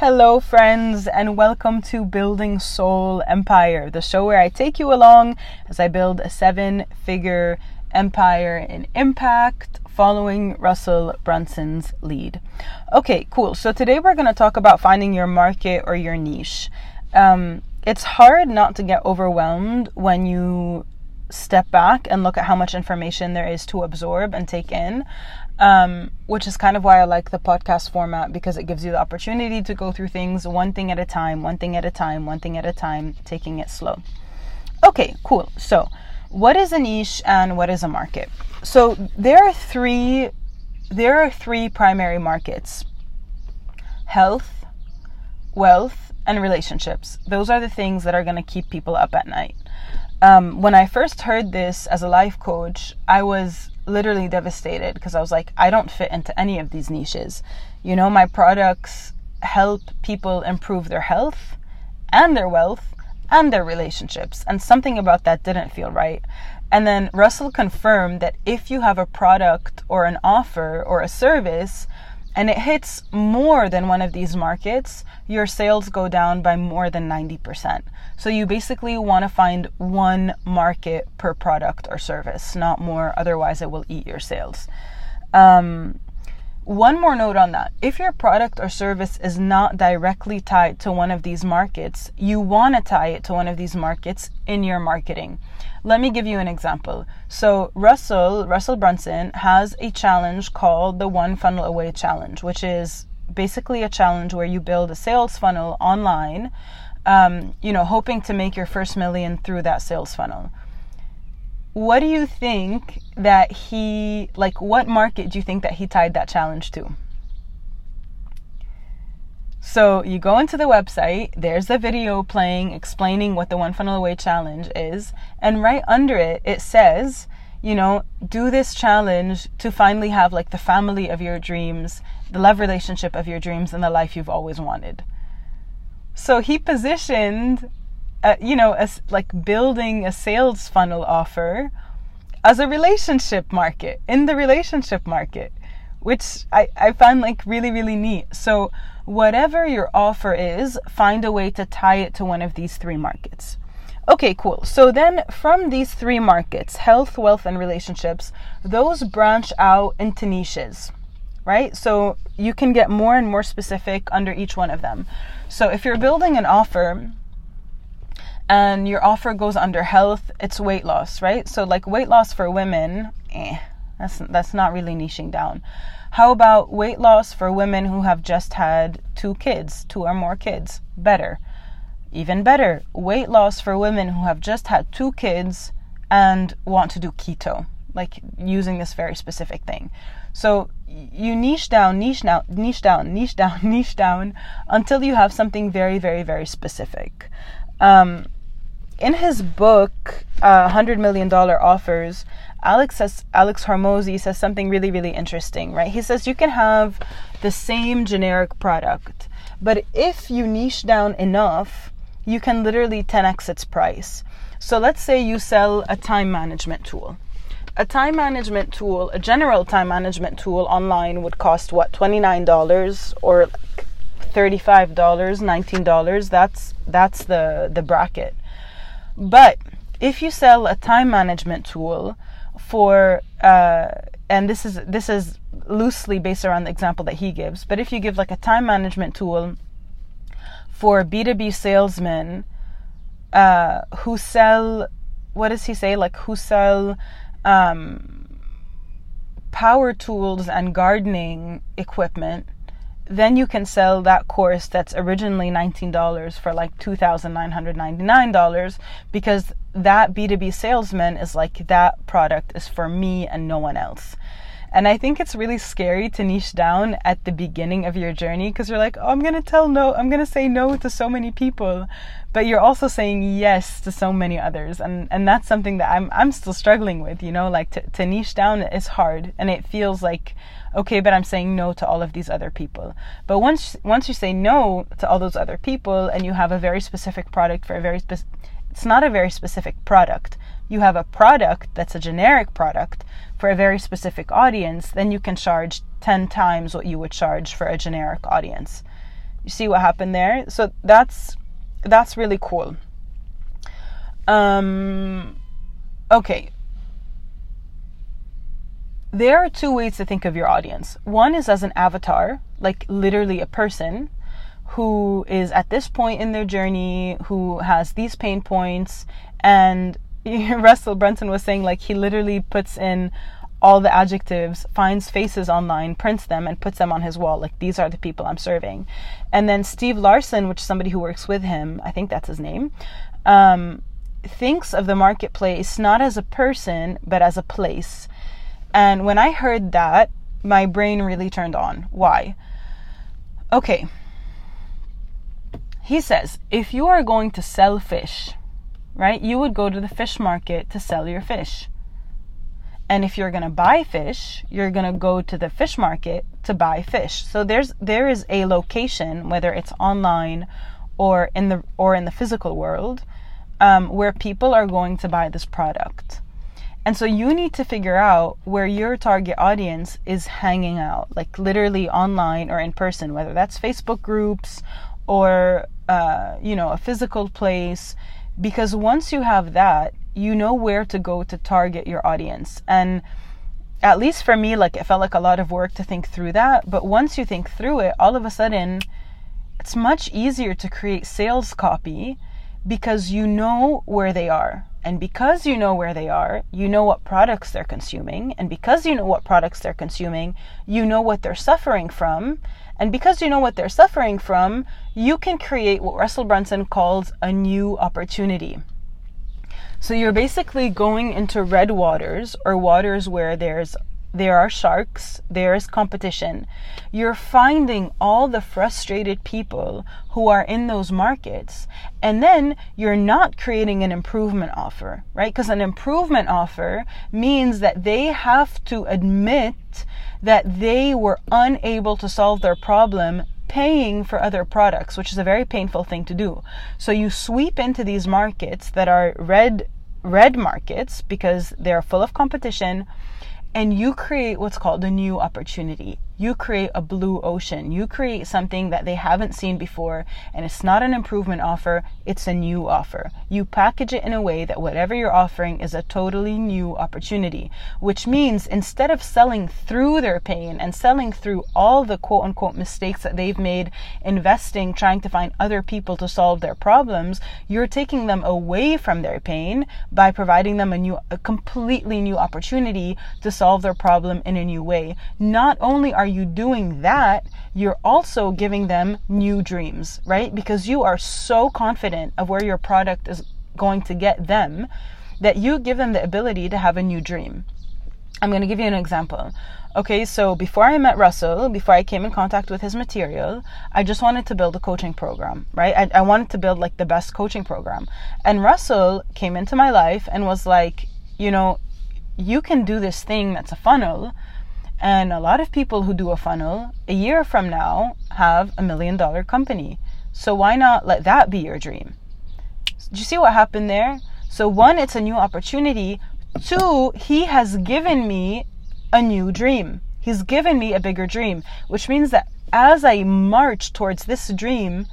Hello friends, and welcome to Building Soul Empire, the show where I take you along as I build a seven-figure empire in impact following Russell Brunson's lead. Okay, cool. So today we're going to talk about finding your market or your niche. It's hard not to get overwhelmed when you step back and look at how much information there is to absorb and take in. Which is kind of why I like the podcast format, because it gives you the opportunity to go through things one thing at a time, taking it slow. Okay, cool. So what is a niche and what is a market? So there are three primary markets: health, wealth, and relationships. Those are the things that are going to keep people up at night. When I first heard this as a life coach, I was literally devastated, because I was like, I don't fit into any of these niches. You know, my products help people improve their health and their wealth and their relationships, and something about that didn't feel right. And then Russell confirmed that if you have a product or an offer or a service and it hits more than one of these markets, your sales go down by more than 90%. So you basically want to find one market per product or service, not more, otherwise it will eat your sales. One more note on that. If your product or service is not directly tied to one of these markets, you want to tie it to one of these markets in your marketing. Let me give you an example. So Russell Brunson has a challenge called the One Funnel Away challenge, which is basically a challenge where you build a sales funnel online, hoping to make your first million through that sales funnel. What do you think that what market do you think that he tied that challenge to? So you go into the website, there's a video playing explaining what the One Funnel Away challenge is, and right under it, it says, you know, do this challenge to finally have like the family of your dreams, the love relationship of your dreams, and the life you've always wanted. So he positioned, building a sales funnel offer as a relationship market, in the relationship market, which I find like really, really neat. So whatever your offer is, find a way to tie it to one of these three markets. Okay, cool. So then from these three markets, health, wealth, and relationships, those branch out into niches, right? So you can get more and more specific under each one of them. So if you're building an offer and your offer goes under health, it's weight loss, right? So like weight loss for women, that's not really niching down. How about weight loss for women who have just had two or more kids? Better. Even better, weight loss for women who have just had two kids and want to do keto, like using this very specific thing. So you niche down until you have something very, very, very specific. In his book, $100 million Offers, Alex Hormozi says something really, really interesting, right? He says you can have the same generic product, but if you niche down enough, you can literally 10x its price. So let's say you sell a time management tool. A general time management tool online would cost what, $29 or $35, $19. That's the bracket. But if you sell a time management tool for, and this is loosely based around the example that he gives, but if you give like a time management tool for B2B salesmen who sell power tools and gardening equipment, then you can sell that course that's originally $19 for like $2,999, because that B2B salesman is like, that product is for me and no one else. And I think it's really scary to niche down at the beginning of your journey, because you're like, oh, I'm going to say no to so many people, but you're also saying yes to so many others. And that's something that I'm still struggling with, you know, like to niche down is hard, and it feels like, okay, but I'm saying no to all of these other people. But once you say no to all those other people and you have a very specific product for a very specific, it's not a very specific product. You have a product that's a generic product for a very specific audience, then you can charge 10 times what you would charge for a generic audience. You see what happened there? So that's really cool. Okay. There are two ways to think of your audience. One is as an avatar, like literally a person who is at this point in their journey, who has these pain points. And Russell Brunson was saying, like, he literally puts in all the adjectives, finds faces online, prints them, and puts them on his wall. Like, these are the people I'm serving. And then Steve Larson, which is somebody who works with him, I think that's his name, thinks of the marketplace not as a person, but as a place. And when I heard that, my brain really turned on. Why? Okay. He says, if you are going to sell fish, right, you would go to the fish market to sell your fish. And if you're going to buy fish, you're going to go to the fish market to buy fish. So there is a location, whether it's online or in the physical world, where people are going to buy this product. And so you need to figure out where your target audience is hanging out, like literally online or in person, whether that's Facebook groups or, a physical place. Because once you have that, you know where to go to target your audience. And at least for me, like, it felt like a lot of work to think through that. But once you think through it, all of a sudden, it's much easier to create sales copy because you know where they are. And because you know where they are, you know what products they're consuming. And because you know what products they're consuming, you know what they're suffering from. And because you know what they're suffering from, you can create what Russell Brunson calls a new opportunity. So you're basically going into red waters, or waters where there are sharks, there is competition. You're finding all the frustrated people who are in those markets, and then you're not creating an improvement offer, right? Because an improvement offer means that they have to admit that they were unable to solve their problem paying for other products, which is a very painful thing to do. So you sweep into these markets that are red markets because they're full of competition, and you create what's called a new opportunity. You create a blue ocean. You create something that they haven't seen before, and it's not an improvement offer, it's a new offer. You package it in a way that whatever you're offering is a totally new opportunity, which means instead of selling through their pain and selling through all the quote unquote mistakes that they've made, investing, trying to find other people to solve their problems, you're taking them away from their pain by providing them a completely new opportunity to solve their problem in a new way. Not only are you doing that, you're also giving them new dreams, right? Because you are so confident of where your product is going to get them that you give them the ability to have a new dream. I'm going to give you an example. Okay, so before I met Russell, before I came in contact with his material, I just wanted to build a coaching program, right? I wanted to build like the best coaching program. And Russell came into my life and was like, you know, you can do this thing that's a funnel. And a lot of people who do a funnel a year from now have $1 million company. So why not let that be your dream? Do you see what happened there? So one, it's a new opportunity. Two, he has given me a new dream. He's given me a bigger dream, which means that as I march towards this dream,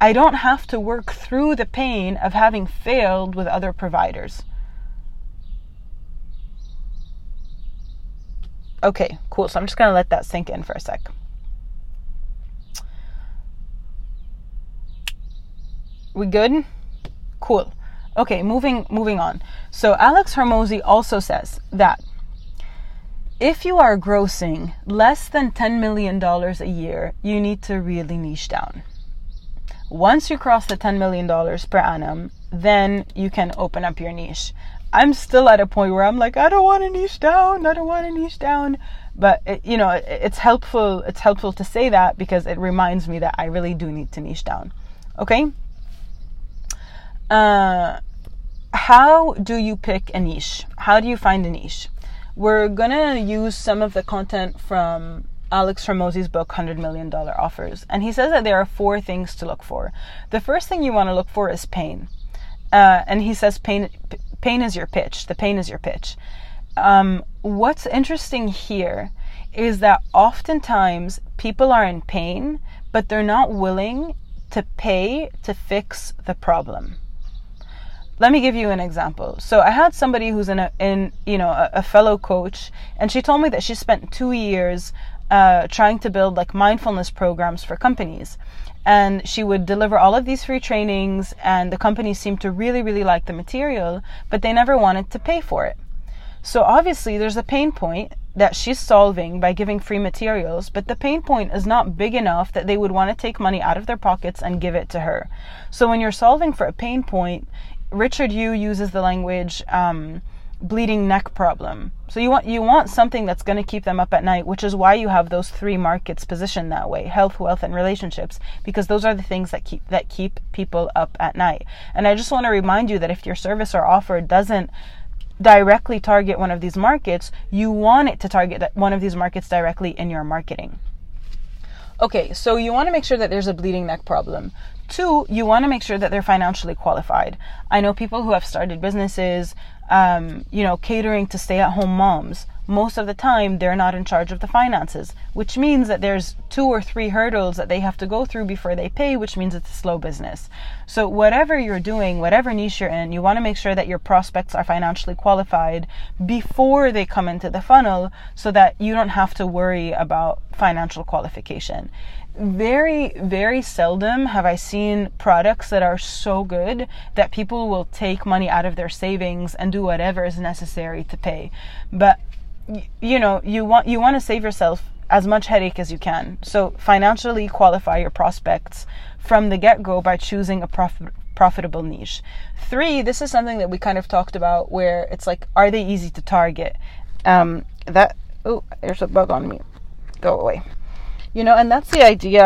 I don't have to work through the pain of having failed with other providers. Okay, cool. So I'm just going to let that sink in for a sec. We good? Cool. Okay, moving on. So Alex Hormozi also says that if you are grossing less than $10 million a year, you need to really niche down. Once you cross the $10 million per annum, then you can open up your niche. I'm still at a point where I'm like, I don't want to niche down. But, it's helpful to say that because it reminds me that I really do need to niche down. Okay? How do you pick a niche? How do you find a niche? We're going to use some of the content from Alex Hormozi's book, $100 Million Offers. And he says that there are four things to look for. The first thing you want to look for is pain. And he says pain is your pitch. The pain is your pitch. What's interesting here is that oftentimes people are in pain, but they're not willing to pay to fix the problem. Let me give you an example. So I had somebody who's a fellow coach, and she told me that she spent 2 years trying to build like mindfulness programs for companies. And she would deliver all of these free trainings, and the companies seemed to really, really like the material, but they never wanted to pay for it. So obviously there's a pain point that she's solving by giving free materials, but the pain point is not big enough that they would want to take money out of their pockets and give it to her. So when you're solving for a pain point, Richard Yu uses the language bleeding neck problem. So you want something that's going to keep them up at night, which is why you have those three markets positioned that way: health, wealth, and relationships, because those are the things that keep people up at night. And I just want to remind you that if your service or offer doesn't directly target one of these markets, you want it to target one of these markets directly in your marketing. Okay, so you want to make sure that there's a bleeding neck problem. 2, you want to make sure that they're financially qualified. I know people who have started businesses, catering to stay-at-home moms. Most of the time, they're not in charge of the finances, which means that there's 2 or 3 hurdles that they have to go through before they pay, which means it's a slow business. So whatever you're doing, whatever niche you're in, you want to make sure that your prospects are financially qualified before they come into the funnel so that you don't have to worry about financial qualification. Very, very seldom have I seen products that are so good that people will take money out of their savings and do whatever is necessary to pay. But you want to save yourself as much headache as you can. So financially qualify your prospects from the get-go by choosing a profitable niche. 3, this is something that we kind of talked about, where it's like, are they easy to target? There's a bug on me. Go away. And that's the idea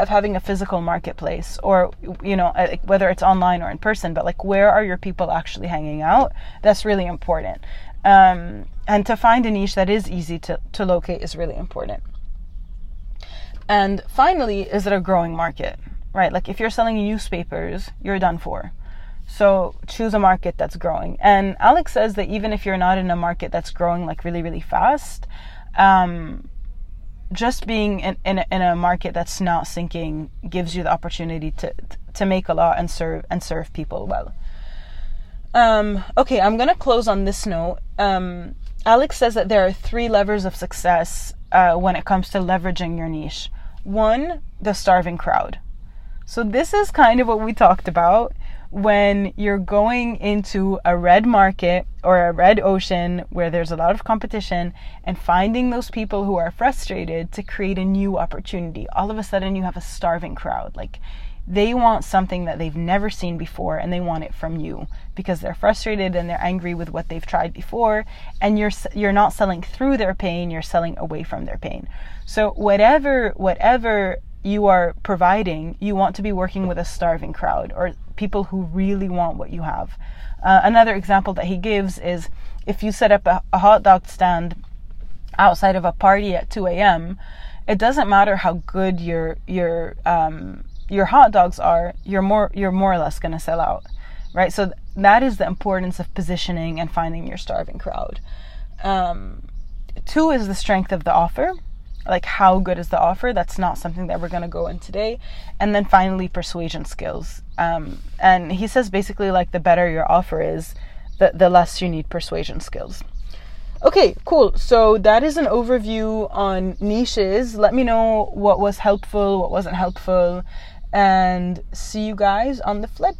of having a physical marketplace, or whether it's online or in person, but like, where are your people actually hanging out? That's really important. And to find a niche that is easy to locate is really important. And finally, is it a growing market, right? Like, if you're selling newspapers, you're done for. So choose a market that's growing. And Alex says that even if you're not in a market that's growing like really, really fast, just being in a market that's not sinking gives you the opportunity to make a lot and serve people well. Okay, I'm going to close on this note. Alex says that there are 3 levers of success when it comes to leveraging your niche. 1, the starving crowd. So this is kind of what we talked about. When you're going into a red market or a red ocean where there's a lot of competition, and finding those people who are frustrated to create a new opportunity, all of a sudden you have a starving crowd. Like, they want something that they've never seen before, and they want it from you because they're frustrated and they're angry with what they've tried before, and you're not selling through their pain, you're selling away from their pain. So whatever you are providing, you want to be working with a starving crowd, or people who really want what you have. Another example that he gives is, if you set up a hot dog stand outside of a party at 2 a.m., it doesn't matter how good your hot dogs are, you're more or less going to sell out, right? So that is the importance of positioning and finding your starving crowd. 2 is the strength of the offer. Like, how good is the offer? That's not something that we're going to go in today. And then finally, persuasion skills. And he says basically, like, the better your offer is, the less you need persuasion skills. Okay, cool. So that is an overview on niches. Let me know what was helpful, what wasn't helpful, and see you guys on the flip.